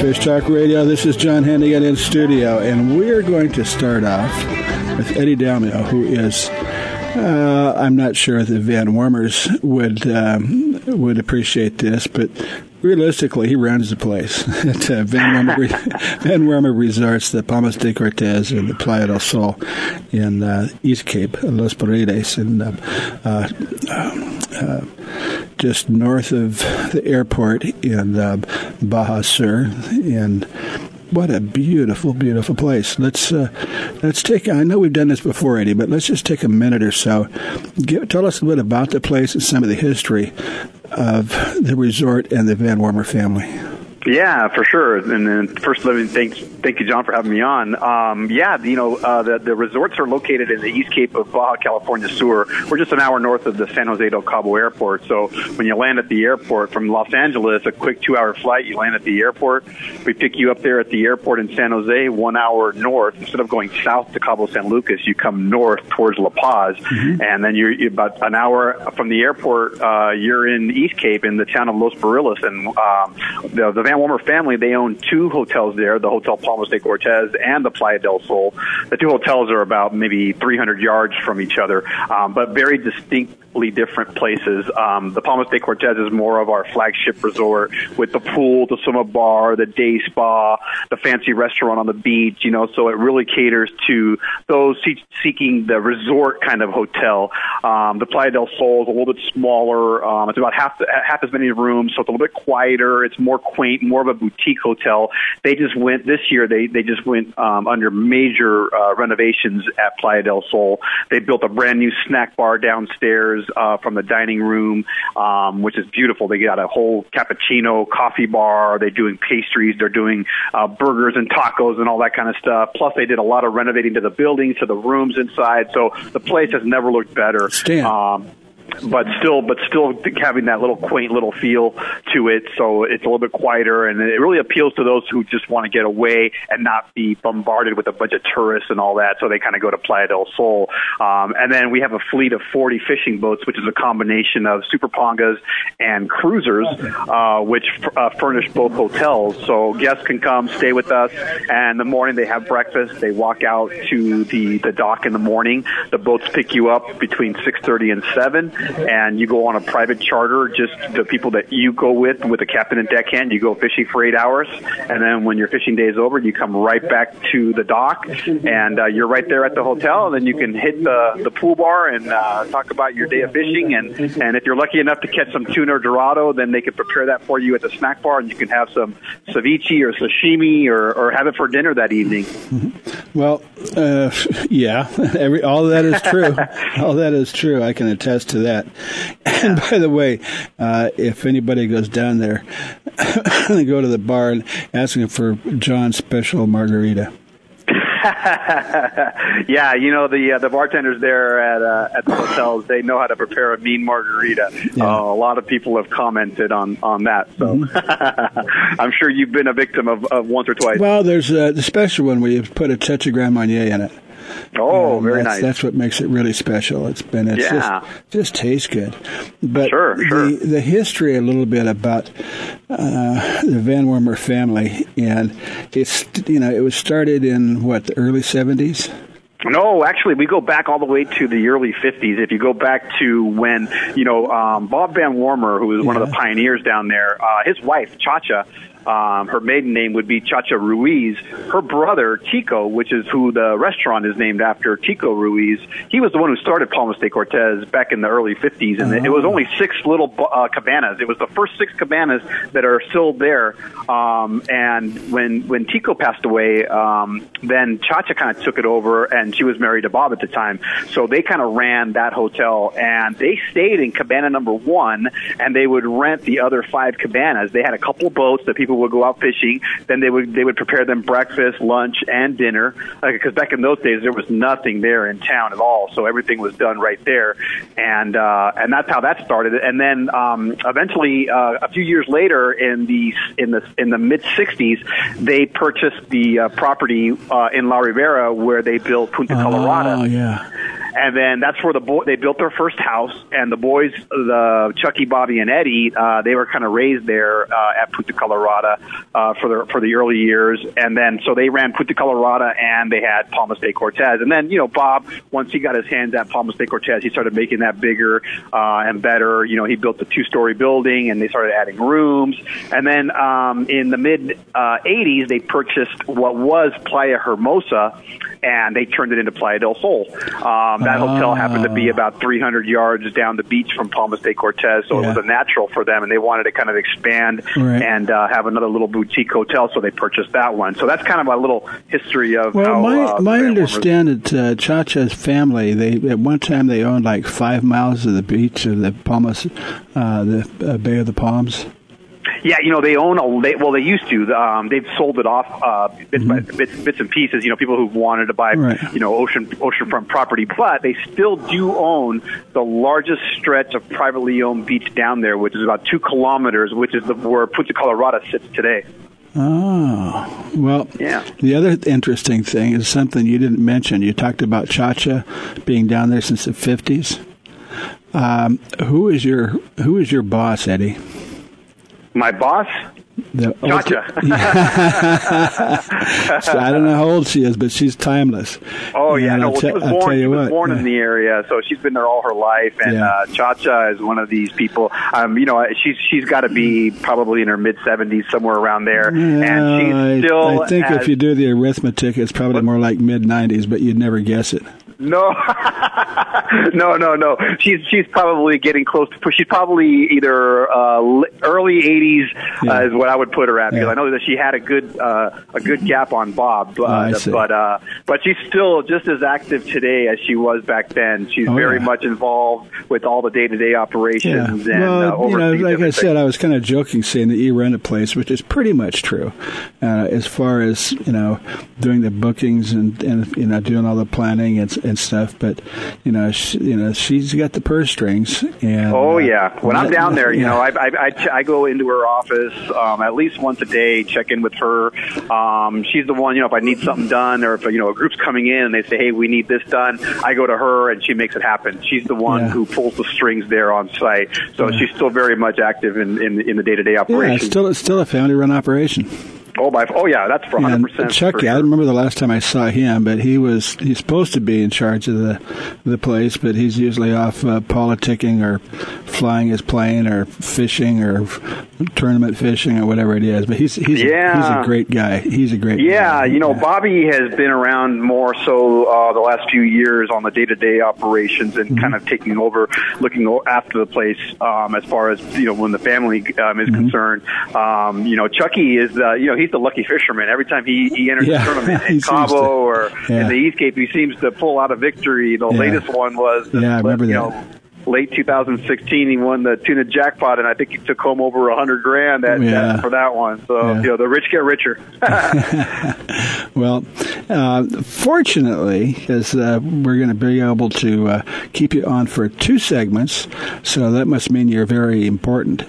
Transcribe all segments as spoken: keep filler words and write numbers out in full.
Fish Talk Radio. This is John Hennigan in studio, and we're going to start off with Eddie D'Ammio, who is, uh, I'm not sure the Van Wormers would um, would appreciate this, but realistically, he runs the place at uh, Van Wormer, Van Wormer Resorts, the Palmas de Cortez, and the Playa del Sol in uh, East Cape, Los Paredes, and uh, uh, uh, just north of the airport in uh, Baja Sur, and what a beautiful, beautiful place. Let's uh, let's take. I know we've done this before, Eddie, but let's just take a minute or so. Give, tell us a bit about the place and some of the history of the resort and the Van Wormer family. Yeah, for sure. And then first, let me thank thank you, John, for having me on. Um, yeah, you know, uh, the the resorts are located in the East Cape of Baja California Sur. We're just an hour north of the San Jose del Cabo airport. So when you land at the airport from Los Angeles, a quick two-hour flight, you land at the airport. We pick you up there at the airport in San Jose, one hour north. Instead of going south to Cabo San Lucas, you come north towards La Paz. Mm-hmm. And then you're, you're about an hour from the airport, uh, you're in East Cape in the town of Los Barillas. And um, the, the Van Wormer family, they own two hotels there, the Hotel Palmas de Cortez and the Playa del Sol. The two hotels are about maybe three hundred yards from each other, um, but very distinctly different places. Um, the Palmas de Cortez is more of our flagship resort with the pool, the swim bar, the day spa, the fancy restaurant on the beach, you know, so it really caters to those seeking the resort kind of hotel. Um, the Playa del Sol is a little bit smaller. Um, it's about half, half as many rooms, so it's a little bit quieter. It's more quaint, more of a boutique hotel. They just went this year, they, they just went um, under major uh, renovations at Playa del Sol. They built a brand-new snack bar downstairs uh, from the dining room, um, which is beautiful. They got a whole cappuccino coffee bar. They're doing pastries. They're doing uh, burgers and tacos and all that kind of stuff. Plus, they did a lot of renovating to the building, to the rooms inside. So the place has never looked better. Um, but still, but still having that little quaint little feel to it. So it's a little bit quieter, and it really appeals to those who just want to get away and not be bombarded with a bunch of tourists and all that. So they kind of go to Playa del Sol. Um, and then we have a fleet of forty fishing boats, which is a combination of super pongas and cruisers, uh, which f- uh, furnish both hotels. So guests can come stay with us, and in the morning they have breakfast. They walk out to the, the dock in the morning. The boats pick you up between six thirty and seven. And you go on a private charter, just the people that you go with, with a captain and deckhand. You go fishing for eight hours, and then when your fishing day is over, you come right back to the dock, and uh, you're right there at the hotel, and then you can hit the, the pool bar and uh, talk about your day of fishing, and, and if you're lucky enough to catch some tuna or dorado, then they can prepare that for you at the snack bar, and you can have some ceviche or sashimi or, or have it for dinner that evening. Well, uh, yeah, every, all that is true. All that is true. I can attest to that. That. And by the way, uh, if anybody goes down there, they go to the bar and ask them for John's special margarita. Yeah, you know, the uh, the bartenders there at uh, at the hotels, they know how to prepare a mean margarita. Yeah. Uh, a lot of people have commented on, on that, so mm-hmm. I'm sure you've been a victim of, of once or twice. Well, there's uh, the special one where you put a touch of Grand Marnier in it. Oh, um, very that's, nice. That's what makes it really special. It's been, it's yeah. just, just tastes good. But sure, the, sure. the history a little bit about uh, the Van Wormer family, and it's, you know, it was started in what, the early seventies? No, actually, we go back all the way to the early fifties. If you go back to when, you know, um, Bob Van Wormer, who was one yeah. of the pioneers down there, uh, his wife, Chacha, Um, her maiden name would be Chacha Ruiz. Her brother, Tico, which is who the restaurant is named after, Tico Ruiz, he was the one who started Palmas de Cortez back in the early fifties. And oh. it was only six little uh, cabanas. It was the first six cabanas that are still there. Um, and when, when Tico passed away, um, then Chacha kind of took it over, and she was married to Bob at the time. So they kind of ran that hotel, and they stayed in cabana number one, and they would rent the other five cabanas. They had a couple boats that people would go out fishing. Then they would they would prepare them breakfast, lunch, and dinner. Because uh, back in those days, there was nothing there in town at all, so everything was done right there. And uh, and that's how that started. And then um, eventually, uh, a few years later, in the in the in the mid sixties, they purchased the uh, property uh, in La Rivera where they built Punta Colorado. Oh yeah. And then that's where the boy, they built their first house, and the boys, the Chucky, Bobby, and Eddie, uh, they were kind of raised there uh, at Punta Colorado uh, for the for the early years. And then so they ran Punta Colorado, and they had Palmas de Cortez. And then you know Bob, once he got his hands at Palmas de Cortez, he started making that bigger uh, and better. You know, he built the two-story building, and they started adding rooms. And then um, in the mid uh, eighties, they purchased what was Playa Hermosa, and they turned it into Playa del Sol. Um, that uh, hotel happened to be about three hundred yards down the beach from Palmas de Cortez, so yeah. It was a natural for them, and they wanted to kind of expand right. and uh, have another little boutique hotel, so they purchased that one. So that's kind of a little history of well, how... Well, my, uh, my understanding is uh, Chacha's family, they at one time they owned like five miles of the beach of the Palmas, uh, the uh, Bay of the Palms. Yeah, you know, they own a, they, well, they used to. Um, they've sold it off uh, bits, mm-hmm. by, bits, bits and pieces, you know, people who wanted to buy, right. you know, ocean oceanfront property. But they still do own the largest stretch of privately owned beach down there, which is about two kilometers, which is the, where Punta Colorado sits today. Oh, well, yeah. The other interesting thing is something you didn't mention. You talked about Chacha being down there since the fifties. Um, who is your who is your boss, Eddie? My boss? The Chacha. So I don't know how old she is, but she's timeless. Oh, yeah. And no, well, t- she was born, she was born yeah. in the area, so she's been there all her life. And yeah. uh, Chacha is one of these people. Um, you know, she's she's got to be probably in her mid-seventies, somewhere around there. Yeah, and she's still I, I think as, if you do the arithmetic, it's probably what? more like mid-nineties, but you'd never guess it. No, no, no, no. She's she's probably getting close to. She's probably either uh, early eighties yeah. uh, is what I would put her at because yeah. I know that she had a good uh, a good gap on Bob, uh, oh, I see. but uh, but she's still just as active today as she was back then. She's oh, very yeah. much involved with all the day to day operations yeah. and well, uh, overseas. You know, like I said, I was kind of joking saying that you run a place, which is pretty much true, uh, as far as you know, doing the bookings and, and you know doing all the planning. It's and stuff, but you know, she, you know, she's got the purse strings. And oh yeah, when I'm down there, you yeah. know, I I, I, ch- I go into her office um, at least once a day, check in with her. Um, she's the one, you know, if I need something done, or if you know a group's coming in and they say, hey, we need this done, I go to her and she makes it happen. She's the one yeah. who pulls the strings there on site, so yeah. she's still very much active in in, in the day to day operation. Yeah, it's still, it's still a family run operation. Oh, my, oh, yeah, that's for one hundred percent. And Chucky, sure. I don't remember the last time I saw him, but he was he's supposed to be in charge of the the place, but he's usually off uh, politicking or flying his plane or fishing or tournament fishing or whatever it is. But he's he's, yeah. a, he's a great guy. He's a great yeah, guy. Yeah, you know, Bobby has been around more so uh, the last few years on the day-to-day operations and mm-hmm. kind of taking over, looking after the place um, as far as, you know, when the family um, is mm-hmm. concerned. Um, you know, Chucky is, uh, you know, he's the lucky fisherman. Every time he, he enters yeah. the tournament in Cabo to, or yeah. in the East Cape, he seems to pull out a victory. The yeah. latest one was the, yeah, I remember you that. know, late two thousand sixteen, he won the tuna jackpot, and I think he took home over one hundred grand at, yeah. at, for that one. So, yeah. you know, the rich get richer. Well, uh, fortunately, as uh, we're going to be able to uh, keep you on for two segments, so that must mean you're very important.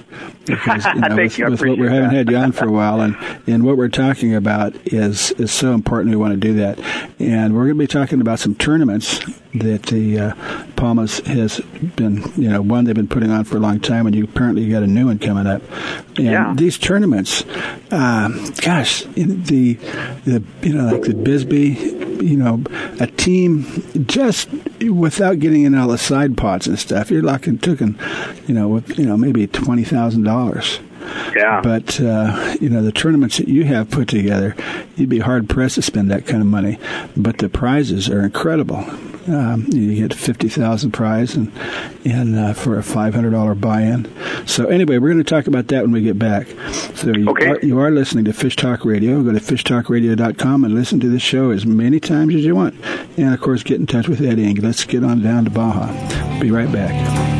Because, you know, Thank with, you. I with what we haven't had you on for a while, and, and what we're talking about is, is so important. We want to do that, and we're going to be talking about some tournaments that the uh, Palmas has been, you know, one they've been putting on for a long time, and you apparently got a new one coming up. And yeah. these tournaments, um, gosh, the the you know like the Bisbee. You know, a team just without getting in all the side pots and stuff, you're locking, talking, you know, with you know maybe twenty thousand dollars. Yeah. But uh, you know, the tournaments that you have put together, you'd be hard pressed to spend that kind of money. But the prizes are incredible. Um, you get fifty thousand prize and and uh, for a five hundred dollar buy in. So anyway, we're going to talk about that when we get back. So you, okay. are, you are listening to Fish Talk Radio. Go to fish talk radio dot com and listen to this show as many times as you want. And of course, get in touch with Eddie. Let's get on down to Baja. Be right back.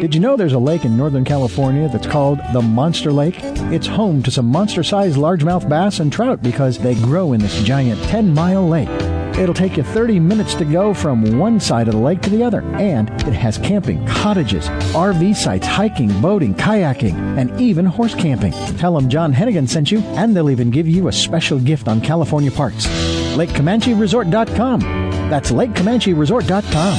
Did you know there's a lake in Northern California that's called the Monster Lake? It's home to some monster-sized largemouth bass and trout because they grow in this giant ten-mile lake. It'll take you thirty minutes to go from one side of the lake to the other. And it has camping, cottages, R V sites, hiking, boating, kayaking, and even horse camping. Tell them John Hennigan sent you, and they'll even give you a special gift on California parks. Lake Comanche Resort dot com. That's Lake Comanche Resort dot com.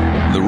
The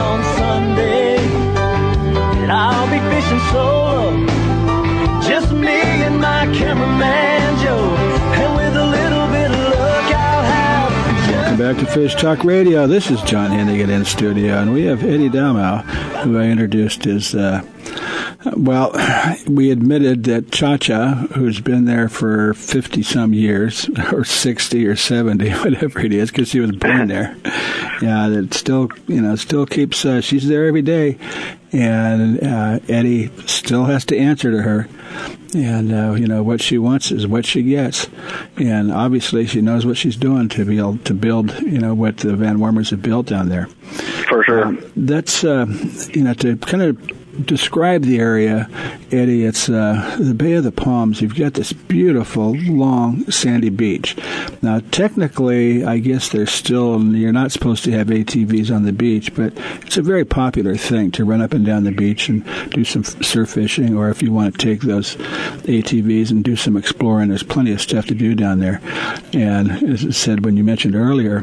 On Sunday, and I'll be fishing solo, just me and my cameraman Joe, and with a little bit of luck I'll have. Welcome back to Fish Talk Radio. This is John Hennigan in studio, and we have Eddie D'Ammio, who I introduced as, uh, well, we admitted that Chacha, who's been there for fifty-some years, or sixty or seventy, whatever it is, because she was born there, yeah, that still, you know, still keeps, uh, she's there every day, and uh, Eddie still has to answer to her, and, uh, you know, what she wants is what she gets, and obviously she knows what she's doing to be able to build, you know, what the Van Wormers have built down there. For sure. Um, that's, uh, you know, to kind of describe the area, Eddie. It's uh, the Bay of the Palms. You've got this beautiful, long, sandy beach. Now, technically, I guess there's still, you're not supposed to have A T Vs on the beach, but it's a very popular thing to run up and down the beach and do some surf fishing, or if you want to take those A T Vs and do some exploring, there's plenty of stuff to do down there. And as I said, when you mentioned earlier,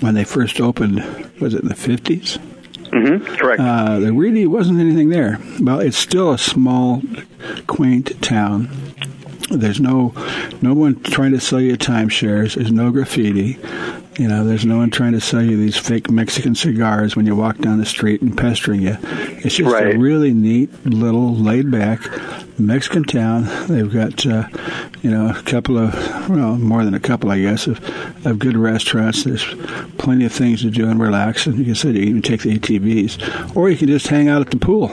when they first opened, was it in the fifties? Mm-hmm. Correct. Uh, there really wasn't anything there. Well, it's still a small, quaint town. There's no, no one trying to sell you timeshares. There's no graffiti. You know, there's no one trying to sell you these fake Mexican cigars when you walk down the street and pestering you. It's just right. A really neat little laid-back Mexican town. They've got, uh, you know, a couple of, well, more than a couple, I guess, of, of good restaurants. There's plenty of things to do and relax. And like I said, you can even take the A T Vs. Or you can just hang out at the pool.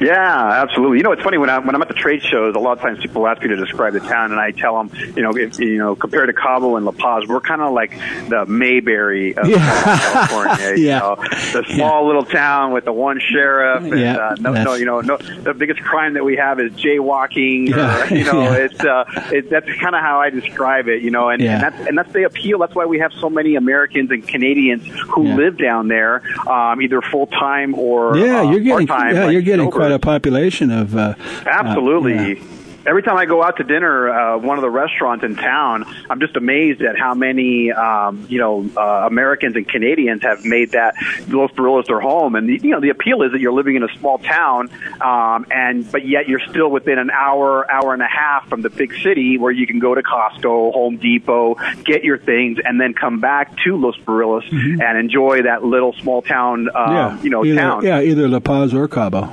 Yeah, absolutely. You know, it's funny, when, I, when I'm at the trade shows, a lot of times people ask me to describe the town, and I tell them, you know, if, you know, compared to Cabo and La Paz, we're kind of like the Mayberry of yeah. California. You yeah. know, the small yeah. little town with the one sheriff. And, yeah. uh, no, no, you know, no, the biggest crime that we have is jaywalking. Yeah. Or, you know, yeah. it's uh, it, that's kind of how I describe it. You know, and, yeah. and that's and that's the appeal. That's why we have so many Americans and Canadians who yeah. live down there, um, either full time or yeah, uh, you're getting part-time, yeah, like you're getting quite a population of uh, absolutely. Uh, yeah. Every time I go out to dinner, uh, one of the restaurants in town, I'm just amazed at how many, um, you know, uh, Americans and Canadians have made that Los Barillas their home. And the, you know, the appeal is that you're living in a small town, um, and but yet you're still within an hour, hour and a half from the big city, where you can go to Costco, Home Depot, get your things, and then come back to Los Barillas mm-hmm. and enjoy that little small town, um, yeah, you know, either, town. Yeah, either La Paz or Cabo.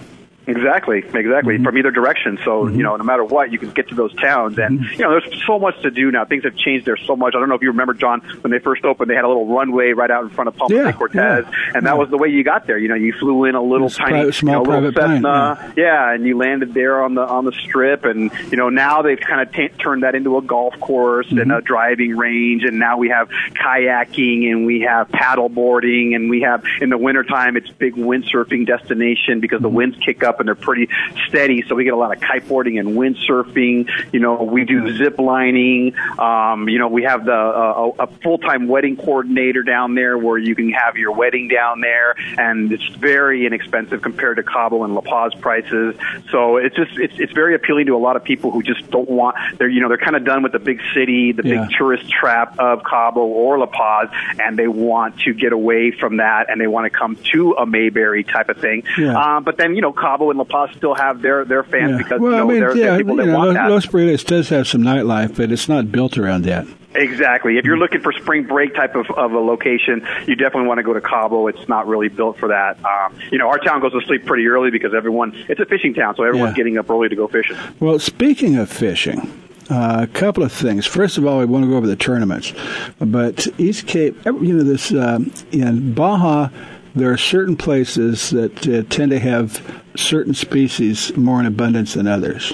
Exactly, exactly. Mm-hmm. From either direction. So, mm-hmm. you know, no matter what, you can get to those towns. And, mm-hmm. you know, there's so much to do now. Things have changed there so much. I don't know if you remember, John, when they first opened, they had a little runway right out in front of Palmas yeah, de Cortez. Yeah, and that yeah. was the way you got there. You know, you flew in a little it's tiny, private, small you know, private little Cessna. Plane, yeah. yeah, and you landed there on the on the strip. And, you know, now they've kind of t- turned that into a golf course mm-hmm. and a driving range. And now we have kayaking, and we have paddle boarding. And we have, in the wintertime, it's big windsurfing destination, because mm-hmm. the winds kick up and they're pretty steady, so we get a lot of kiteboarding and windsurfing. You know, we do zip lining. Um, you know, we have the uh, a full-time wedding coordinator down there, where you can have your wedding down there, and it's very inexpensive compared to Cabo and La Paz prices. So it's just it's it's very appealing to a lot of people who just don't want they're you know they're kind of done with the big city, the yeah. big tourist trap of Cabo or La Paz, and they want to get away from that, and they want to come to a Mayberry type of thing. Yeah. Um, but then you know Cabo and La Paz still have their, their fans yeah. because well, you know, I mean, they're, yeah, they're people that know, want Los, that. Los Paredes does have some nightlife, but it's not built around that. Exactly. If you're looking for spring break type of, of a location, you definitely want to go to Cabo. It's not really built for that. Um, you know, our town goes to sleep pretty early because everyone, it's a fishing town, so everyone's yeah. getting up early to go fishing. Well, speaking of fishing, Uh, a couple of things. First of all, we want to go over the tournaments. But East Cape, you know, this um, in Baja, there are certain places that uh, tend to have certain species more in abundance than others.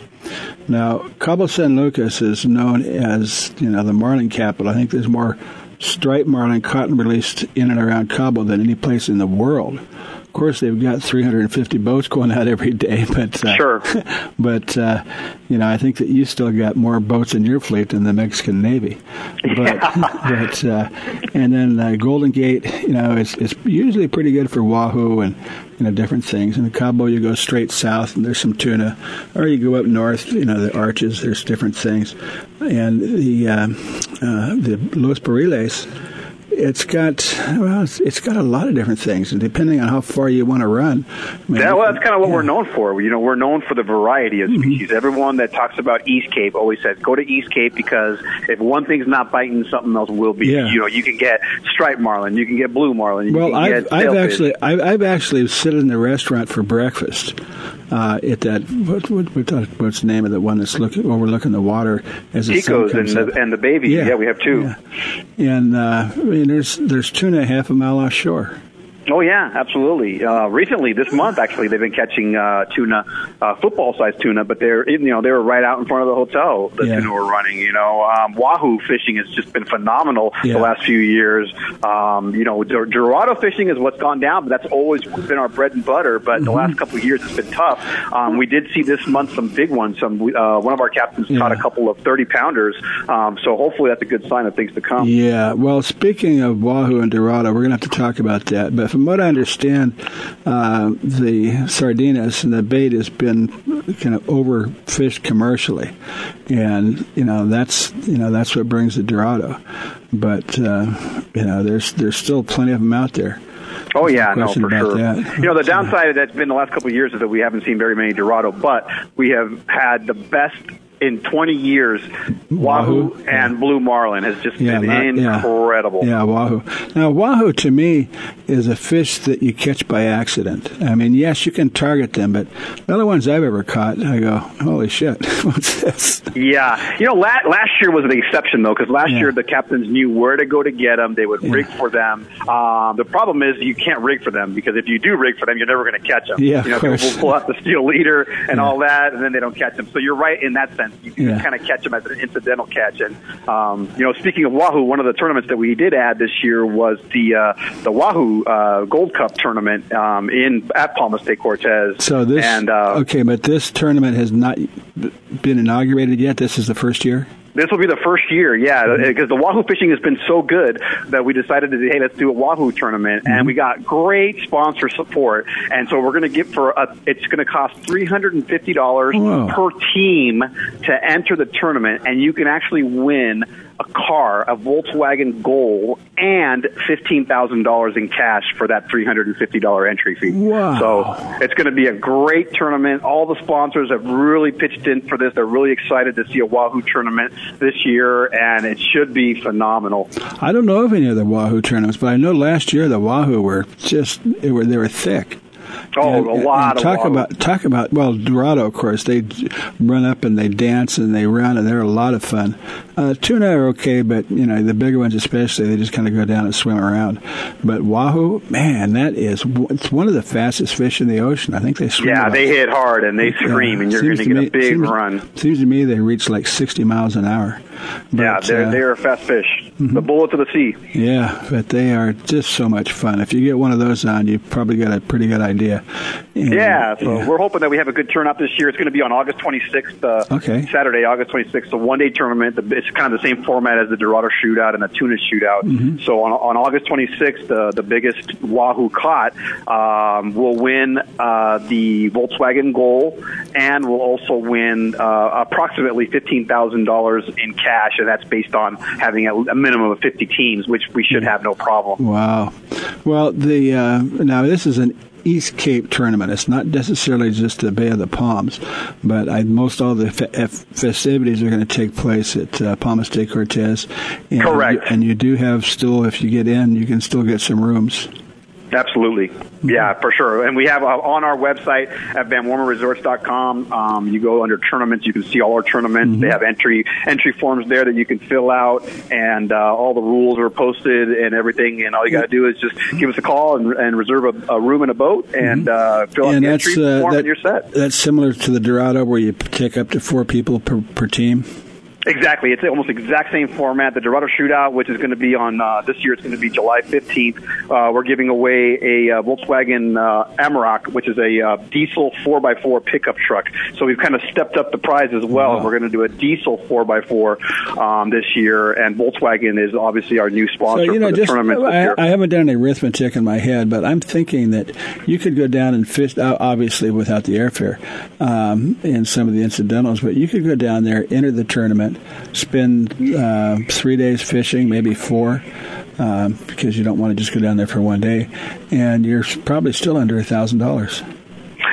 Now, Cabo San Lucas is known as, you know, the marlin capital. I think there's more striped marlin cotton released in and around Cabo than any place in the world. Of course, they've got three hundred fifty boats going out every day, but uh, sure. But uh, you know, I think that you still got more boats in your fleet than the Mexican Navy. But, yeah. but uh, and then uh, Golden Gate, you know, it's it's usually pretty good for wahoo and you know different things. In Cabo, you go straight south and there's some tuna, or you go up north, you know, the arches, there's different things, and the uh, uh, the Los Barillas. It's got well, it's, it's got a lot of different things, and depending on how far you want to run. I mean, yeah, well, that's kind of what yeah. we're known for. You know, we're known for the variety of species. Mm-hmm. Everyone that talks about East Cape always says, "Go to East Cape because if one thing's not biting, something else will be." Yeah. You know, you can get striped marlin, you can get blue marlin. You well, can I've, get I've actually, I've, I've actually sit in the restaurant for breakfast uh, at that. What, what, what, what's the name of the one that's looking overlooking the water? As the Tico's sun comes and up. the and the baby. Yeah, yeah we have two. Yeah. And uh, I mean, there's there's tuna half a mile offshore. Oh, yeah, absolutely. Uh, recently, this month, actually, they've been catching uh, tuna, uh, football-sized tuna, but they're, you know, they were right out in front of the hotel that yeah. tuna were running, you know. Um, wahoo fishing has just been phenomenal yeah. the last few years. Um, you know, Ger- Dorado fishing is what's gone down, but that's always been our bread and butter, but mm-hmm. the last couple of years it's been tough. Um, we did see this month some big ones. Some uh, one of our captains yeah. caught a couple of thirty-pounders, um, so hopefully that's a good sign of things to come. Yeah, well, speaking of wahoo and Dorado, we're going to have to talk about that, but from what I understand, uh, the sardinas and the bait has been kind of overfished commercially, and you know that's you know that's what brings the Dorado. But uh, you know there's there's still plenty of them out there. Oh, yeah, no, for sure. That. You know, the downside that's been the last couple of years is that we haven't seen very many Dorado, but we have had the best in twenty years, Wahoo, Wahoo. and Blue Marlin has just yeah, been that, incredible. Yeah. yeah, Wahoo. Now, Wahoo, to me, is a fish that you catch by accident. I mean, yes, you can target them, but the other ones I've ever caught, I go, holy shit, what's this? Yeah. You know, last, last year was the exception, though, because last yeah. year the captains knew where to go to get them. They would yeah. rig for them. Um, the problem is you can't rig for them, because if you do rig for them, you're never going to catch them. Yeah, you know, people pull out the steel leader and yeah. all that, and then they don't catch them. So you're right in that sense. You can yeah. kind of catch them as an incidental catch. And, um, you know, speaking of Wahoo, one of the tournaments that we did add this year was the uh, the Wahoo uh, Gold Cup tournament um, in at Palmas de Cortez. So this, and, uh, okay, but this tournament has not been inaugurated yet? This is the first year? This will be the first year, yeah, because the Wahoo fishing has been so good that we decided to, hey, let's do a Wahoo tournament, and we got great sponsor support, and so we're going to get for a, it's going to cost three hundred fifty dollars Whoa. Per team to enter the tournament, and you can actually win a car, a Volkswagen Gol, and fifteen thousand dollars in cash for that three hundred fifty dollars entry fee. Wow. So it's going to be a great tournament. All the sponsors have really pitched in for this. They're really excited to see a Wahoo tournament this year, and it should be phenomenal. I don't know of any other Wahoo tournaments, but I know last year the Wahoo were just, they were, they were thick. Oh, and, a lot of talk Wahoo. about talk about well, Dorado, of course, they run up and they dance and they run, and they're a lot of fun. Uh, tuna are okay, but you know the bigger ones, especially, they just kind of go down and swim around. But Wahoo, man, that is it's one of the fastest fish in the ocean. I think they swim. Yeah, they hit hard and they scream, yeah, and you're going to get me, a big seems, run. Seems to me they reach like sixty miles an hour. But, yeah, they're uh, they're a fast fish, mm-hmm. the bullet of the sea. Yeah, but they are just so much fun. If you get one of those on, you've probably got a pretty good idea. Yeah, yeah. So yeah. we're hoping that we have a good turnout this year. It's going to be on August twenty-sixth, uh, okay. Saturday, August twenty-sixth, a one-day tournament. It's kind of the same format as the Dorado Shootout and the Tuna Shootout. Mm-hmm. So on, on August twenty-sixth, uh, the biggest Wahoo caught um, will win uh, the Volkswagen Gol, and will also win uh, approximately fifteen thousand dollars in cash, and that's based on having a, a minimum of fifty teams, which we should yeah. have no problem. Wow. Well, the uh, now this is an East Cape tournament. It's not necessarily just the Bay of the Palms, but I, most all the fe- f- festivities are going to take place at uh, Palmas de Cortez. And Correct. You, and you do have still, if you get in, you can still get some rooms. Absolutely. Yeah, for sure. And we have uh, on our website at van wormer resorts dot com, um, you go under tournaments, you can see all our tournaments. Mm-hmm. They have entry entry forms there that you can fill out, and uh, all the rules are posted and everything, and all you got to do is just give us a call and, and reserve a, a room and a boat, and uh, fill and out the entry uh, form that, and you're set. That's similar to the Dorado, where you take up to four people per, per team? Exactly. It's almost the exact same format. The Dorado Shootout, which is going to be on uh, this year, it's going to be July fifteenth. Uh, we're giving away a uh, Volkswagen uh, Amarok, which is a uh, diesel four by four pickup truck. So we've kind of stepped up the prize as well. Wow. We're going to do a diesel four by four um, this year, and Volkswagen is obviously our new sponsor so, you know, for the just, tournament this year. I haven't done any arithmetic in my head, but I'm thinking that you could go down and fish, obviously without the airfare um, and some of the incidentals, but you could go down there, enter the tournament, spend uh, three days fishing, maybe four, um, because you don't want to just go down there for one day, and you're probably still under a thousand dollars.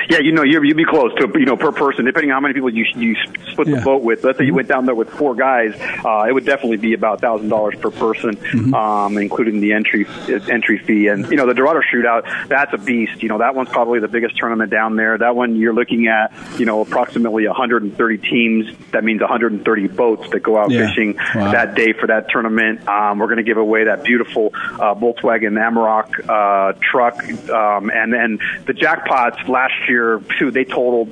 Yeah, you know, you'd be close to, you know, per person, depending on how many people you you split yeah. the boat with. Let's say you went down there with four guys, uh, it would definitely be about a thousand dollars per person, mm-hmm. um, including the entry entry fee. And, you know, the Dorado Shootout, that's a beast. You know, that one's probably the biggest tournament down there. That one you're looking at, you know, approximately one hundred thirty teams. That means one hundred thirty boats that go out yeah. fishing wow. that day for that tournament. Um, we're going to give away that beautiful uh, Volkswagen Amarok uh, truck. Um, and then the jackpots last year, too, they totaled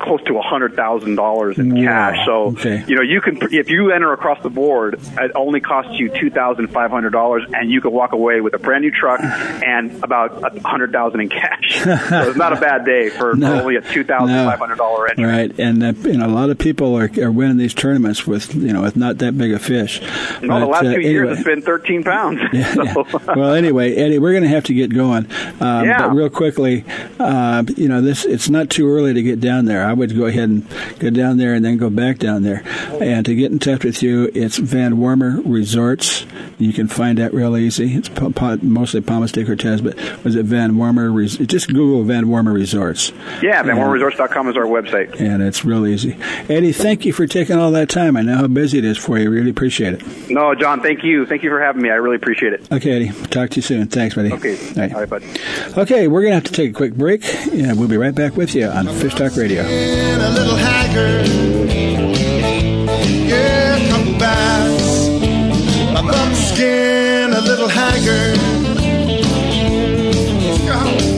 close to one hundred thousand dollars in cash. Wow. So, okay. you know, you can, if you enter across the board, it only costs you two thousand five hundred dollars, and you can walk away with a brand new truck and about one hundred thousand dollars in cash. So it's not a bad day for, no, for only a two thousand five hundred dollars no. entry. Right, and uh, you know, a lot of people are, are winning these tournaments with, you know, with not that big a fish. You know, but, the last two uh, anyway. years it's been thirteen pounds. Yeah, so. yeah. Well, anyway, Eddie, we're going to have to get going. Um, yeah. But real quickly, uh, you know, this it's not too early to get down there. I would go ahead and go down there and then go back down there. And to get in touch with you, it's Van Wormer Resorts. You can find that real easy. It's po- po- mostly Palmas de Cortez, but was it Van Wormer? Res- just Google Van Wormer Resorts. Yeah, van wormer resorts dot com is our website. And it's real easy. Eddie, thank you for taking all that time. I know how busy it is for you. Really appreciate it. No, John, thank you. Thank you for having me. I really appreciate it. Okay, Eddie. Talk to you soon. Thanks, buddy. Okay. All right, all right buddy. Okay, we're going to have to take a quick break, and we'll be right back with you on Fish Talk Radio. A little hacker. Yeah, come back. My buckskin, a little haggard. Let's go.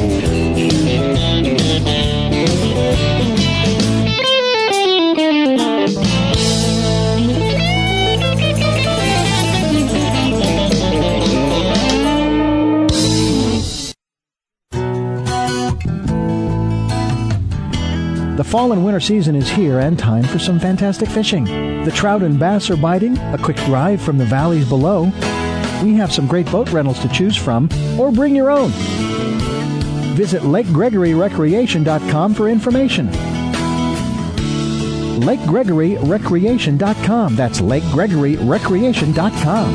The fall and winter season is here, and time for some fantastic fishing. The trout and bass are biting, a quick drive from the valleys below. We have some great boat rentals to choose from, or bring your own. Visit lake gregory recreation dot com for information. lake gregory recreation dot com. That's lake gregory recreation dot com.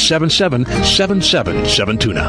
seven seven, seven seven seven, TUNA.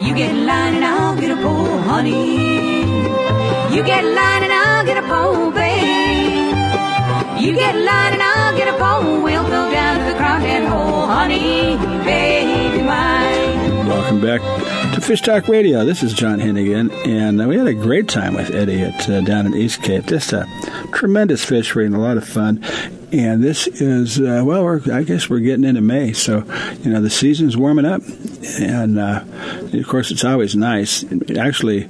You get in line and I'll get a pole, honey. You get in line and I'll get a pole, babe. You get in line and I'll get a pole. We'll go down to the Crockett Hole, honey, baby mine. Welcome back to Fish Talk Radio. This is John Hennigan, and we had a great time with Eddie at, uh, down in East Cape. Just a tremendous fishery and a lot of fun. And this is, uh, well, we're, I guess we're getting into May, so, you know, the season's warming up. And, uh, of course, it's always nice. Actually,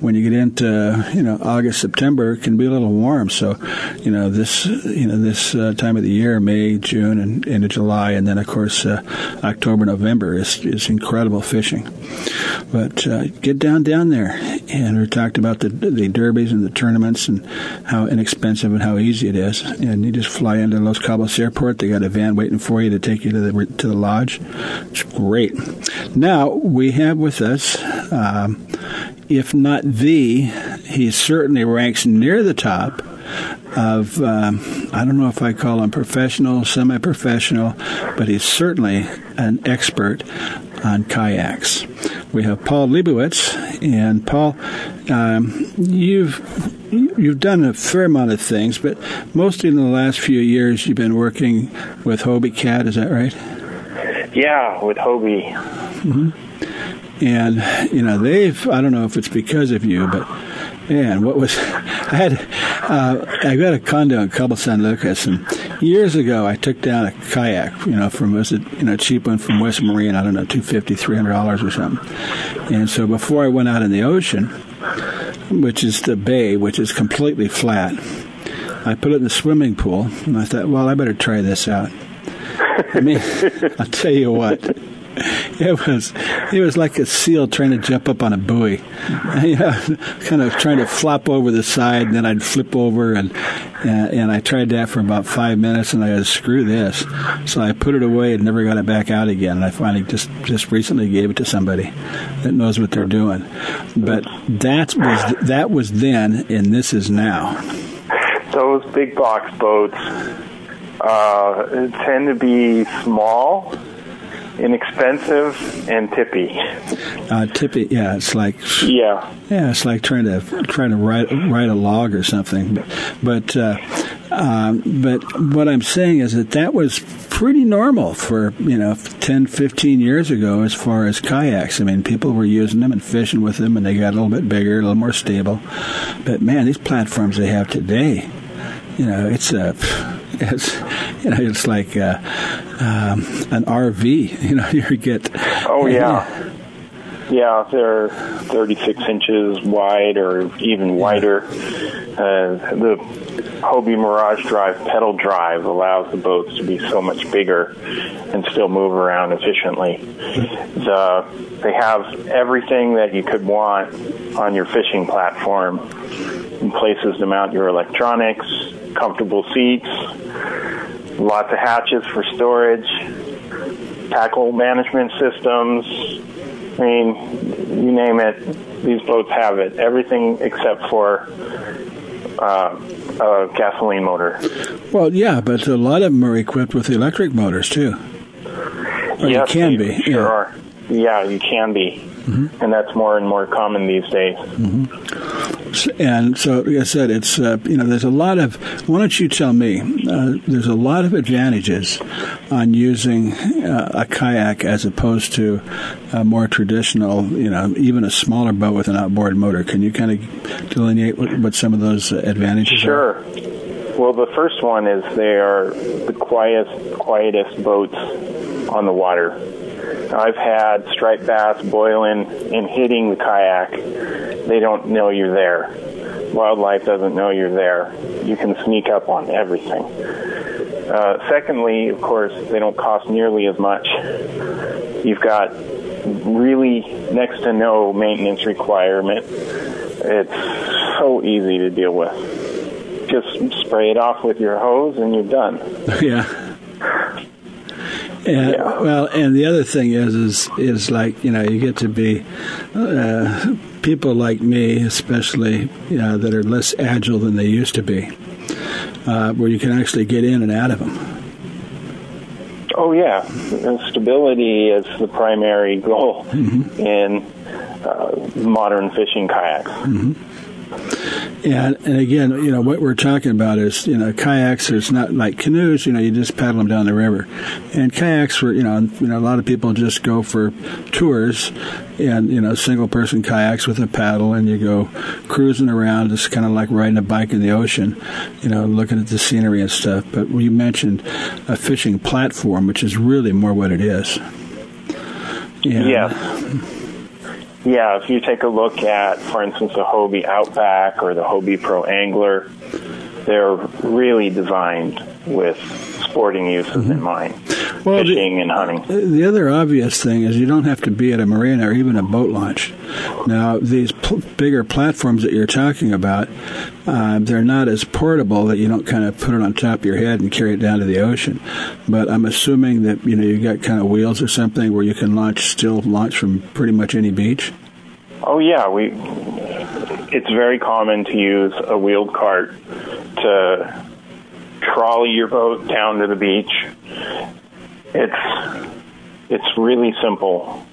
when you get into, you know, August, September, it can be a little warm. So, you know, this, you know, this uh, time of the year, May, June, and into July, and then, of course, uh, October, November is, is incredible fishing. But uh, get down down there. And we talked about the the derbies and the tournaments and how inexpensive and how easy it is. And you just fly into Los Cabos Airport. They got a van waiting for you to take you to the to the lodge. It's great. Now, we have with us, um, if not the, he certainly ranks near the top of, um, I don't know if I call him professional, semi-professional, but he's certainly an expert on kayaks. We have Paul Lebowitz, and Paul, um, you've you've done a fair amount of things, but mostly in the last few years you've been working with Hobie Cat, is that right? Yeah, with Hobie. Mm-hmm. And, you know, they've, I don't know if it's because of you, but, man, what was, I had, uh, I got a condo in Cabo San Lucas, and years ago I took down a kayak, you know, from, was it, you know, a cheap one from West Marine, I don't know, two hundred fifty dollars, three hundred dollars or something. And so before I went out in the ocean, which is the bay, which is completely flat, I put it in the swimming pool, and I thought, well, I better try this out. I mean, I'll tell you what, it was it was like a seal trying to jump up on a buoy, you know, kind of trying to flop over the side, and then I'd flip over, and, and and I tried that for about five minutes, and I goes, screw this. So I put it away and never got it back out again, and I finally just, just recently gave it to somebody that knows what they're doing. But that was, that was then, and this is now. Those big box boats uh, tend to be small, inexpensive, and tippy. Uh, tippy, yeah, it's like yeah, yeah, it's like trying to trying to ride ride a log or something. But uh, um, but what I'm saying is that that was pretty normal for, you know, ten, fifteen years ago as far as kayaks. I mean, people were using them and fishing with them, and they got a little bit bigger, a little more stable. But man, these platforms they have today, you know, it's a It's, you know, it's like uh, um, an R V. You know, you get. Oh yeah, yeah. They're thirty-six inches wide, or even wider. Uh, the Hobie Mirage Drive pedal drive allows the boats to be so much bigger and still move around efficiently. The, they have everything that you could want on your fishing platform, and places to mount your electronics, comfortable seats, lots of hatches for storage, tackle management systems. I mean, you name it, these boats have it. Everything except for uh, a gasoline motor. Well, yeah, but a lot of them are equipped with electric motors, too. Or yes, you can be. Sure yeah. are. Yeah, you can be. Mm-hmm. And that's more and more common these days. Mm-hmm. And so, like I said, it's, uh, you know, there's a lot of, why don't you tell me, uh, there's a lot of advantages on using uh, a kayak as opposed to a more traditional, you know, even a smaller boat with an outboard motor. Can you kind of delineate what, what some of those advantages sure. are? Sure. Well, the first one is they are the quietest, quietest boats on the water. I've had striped bass boiling and hitting the kayak. They don't know you're there. Wildlife doesn't know you're there. You can sneak up on everything. Uh, secondly, of course, they don't cost nearly as much. You've got really next to no maintenance requirement. It's so easy to deal with. Just spray it off with your hose and you're done. Yeah. And, yeah. Well, and the other thing is, is, is like, you know, you get to be, uh, people like me, especially, you know, that are less agile than they used to be, uh, where you can actually get in and out of them. Oh, yeah. And stability is the primary goal mm-hmm. in uh, modern fishing kayaks. Mm-hmm. And, and again, you know, what we're talking about is, you know, kayaks, it's not like canoes, you know, you just paddle them down the river. And kayaks were, you know, you know, a lot of people just go for tours and, you know, single-person kayaks with a paddle, and you go cruising around. It's kind of like riding a bike in the ocean, you know, looking at the scenery and stuff. But you mentioned a fishing platform, which is really more what it is. And, yeah. Yeah, if you take a look at, for instance, the Hobie Outback or the Hobie Pro Angler, they're really designed with sporting uses mm-hmm. in mind, well, fishing the, and hunting. The other obvious thing is you don't have to be at a marina or even a boat launch. Now, these pl- bigger platforms that you're talking about, uh, they're not as portable that you don't kind of put it on top of your head and carry it down to the ocean. But I'm assuming that, you know, you've got kind of wheels or something where you can launch, still launch from pretty much any beach. Oh, yeah. we. It's very common to use a wheeled cart to trolley your boat down to the beach. It's it's really simple.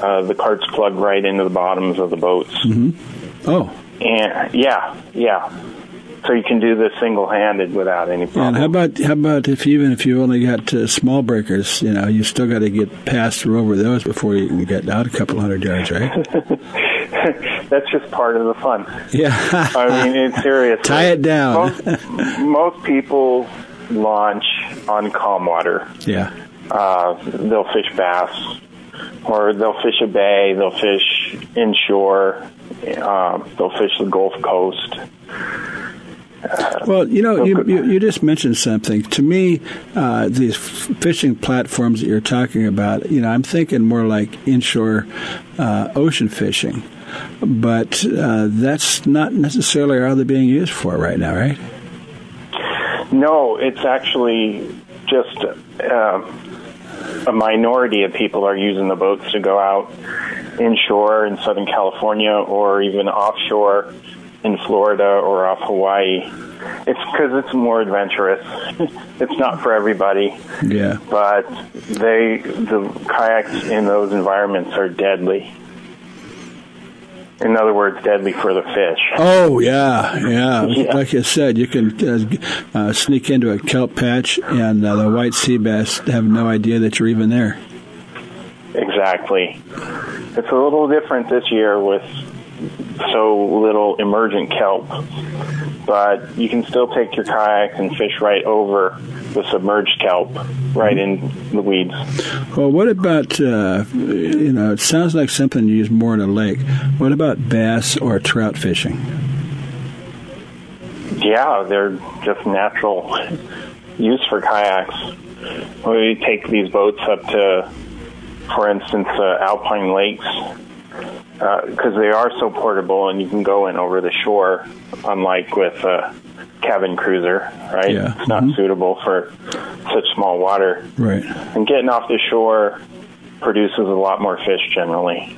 Uh, the cart's plugged right into the bottoms of the boats. Mm-hmm. Oh. And yeah, yeah. So you can do this single-handed without any problem. And how about how about if even if you only got uh, small breakers, you know, you still got to get past or over those before you can get out a couple hundred yards, right? That's just part of the fun. Yeah. I mean, it's serious. Tie it down. most, most people launch on calm water. Yeah. Uh, they'll fish bass, or they'll fish a bay, they'll fish inshore, uh, they'll fish the Gulf Coast. Well, you know, you, you you just mentioned something. To me, uh, these fishing platforms that you're talking about, you know, I'm thinking more like inshore uh, ocean fishing. But uh, that's not necessarily how they're being used for right now, right? No, it's actually just uh, a minority of people are using the boats to go out inshore in Southern California or even offshore in Florida or off Hawaii. It's because it's more adventurous. It's not for everybody. Yeah. But they, the kayaks in those environments are deadly. In other words, deadly for the fish. Oh, yeah, yeah. yeah. Like you said, you can uh, uh, sneak into a kelp patch, and uh, the white sea bass have no idea that you're even there. Exactly. It's a little different this year with so little emergent kelp, but you can still take your kayak and fish right over the submerged kelp, right in the weeds. Well, what about, uh, you know, it sounds like something you use more in a lake. What about bass or trout fishing? Yeah, they're just natural use for kayaks. We take these boats up to, for instance, uh, Alpine Lakes, because uh, they are so portable and you can go in over the shore, unlike with a cabin cruiser, right? Yeah. It's not mm-hmm. suitable for such small water. Right. And getting off the shore produces a lot more fish generally.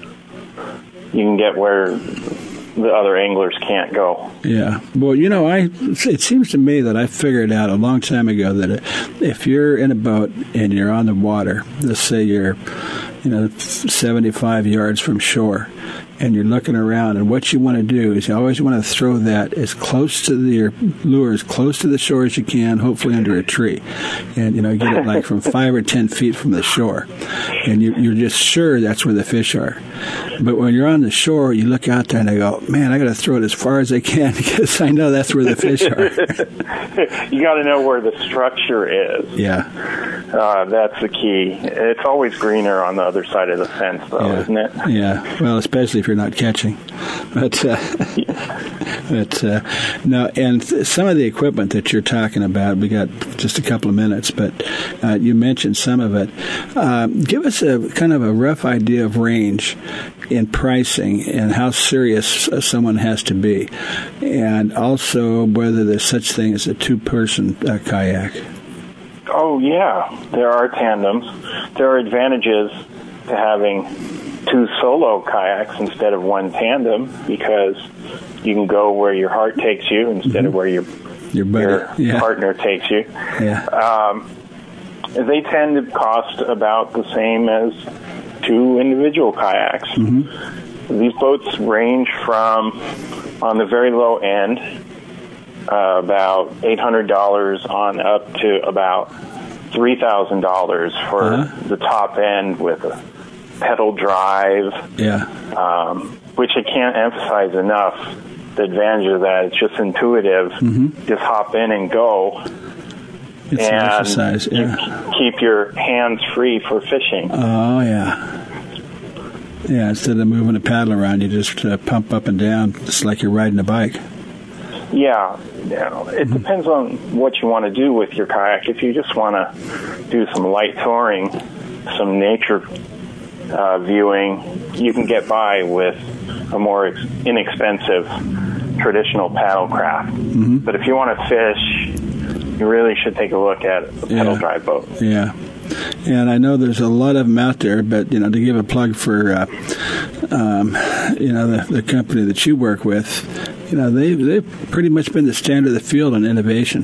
You can get where the other anglers can't go. Yeah. Well, you know, I it seems to me that I figured out a long time ago that if you're in a boat and you're on the water, let's say you're, you know, seventy-five yards from shore, and you're looking around, and what you want to do is you always want to throw that as close to the, your lure as close to the shore as you can, hopefully under a tree, and, you know, get it like from five or ten feet from the shore, and you, you're just sure that's where the fish are. But when you're on the shore, you look out there and I go, man, I got to throw it as far as I can because I know that's where the fish are. You got to know where the structure is. Yeah, uh, that's the key. It's always greener on the other side of the fence, though, yeah. Isn't it? Yeah. Well, especially if you're not catching, but uh, yeah. but uh, no. And th- some of the equipment that you're talking about, we got just a couple of minutes, but uh, you mentioned some of it. Uh, give us a kind of a rough idea of range in pricing and how serious someone has to be, and also whether there's such thing as a two-person uh, kayak. Oh, yeah. There are tandems. There are advantages to having two solo kayaks instead of one tandem because you can go where your heart takes you instead mm-hmm. of where your, your, your yeah. partner takes you. Yeah. Um, they tend to cost about the same as two individual kayaks. Mm-hmm. These boats range from, on the very low end, uh, about eight hundred dollars on up to about three thousand dollars for uh-huh. the top end with a pedal drive, yeah. um, which I can't emphasize enough, the advantage of that. It's just intuitive. Mm-hmm. Just hop in and go. It's and an exercise, yeah. You keep your hands free for fishing. Oh, yeah. Yeah, instead of moving a paddle around, you just uh, pump up and down, just like you're riding a bike. Yeah. yeah. It mm-hmm. depends on what you want to do with your kayak. If you just want to do some light touring, some nature uh, viewing, you can get by with a more ex- inexpensive traditional paddle craft. Mm-hmm. But if you want to fish, you really should take a look at a pedal yeah. drive boat. Yeah. And I know there's a lot of them out there, but, you know, to give a plug for uh, um, you know, the, the company that you work with, you know, they, they've pretty much been the standard of the field on innovation.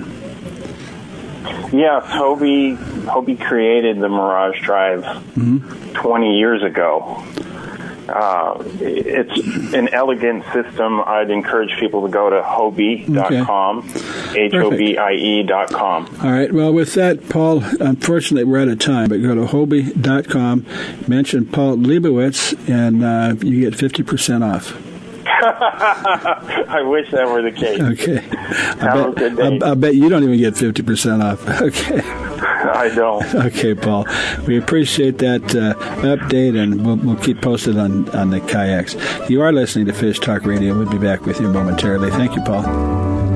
Yeah, Hobie, Hobie created the Mirage Drive mm-hmm. twenty years ago. Uh, it's an elegant system. I'd encourage people to go to hobie dot com, okay. H O B I E dot com. All right. Well, with that, Paul, unfortunately, we're out of time, but go to hobie dot com, mention Paul Lebowitz, and uh, you get fifty percent off. I wish that were the case. Okay. Have a good day. I, I bet you don't even get fifty percent off. Okay. I don't. Okay, Paul. We appreciate that uh, update, and we'll, we'll keep posted on, on the kayaks. You are listening to Fish Talk Radio. We'll be back with you momentarily. Thank you, Paul.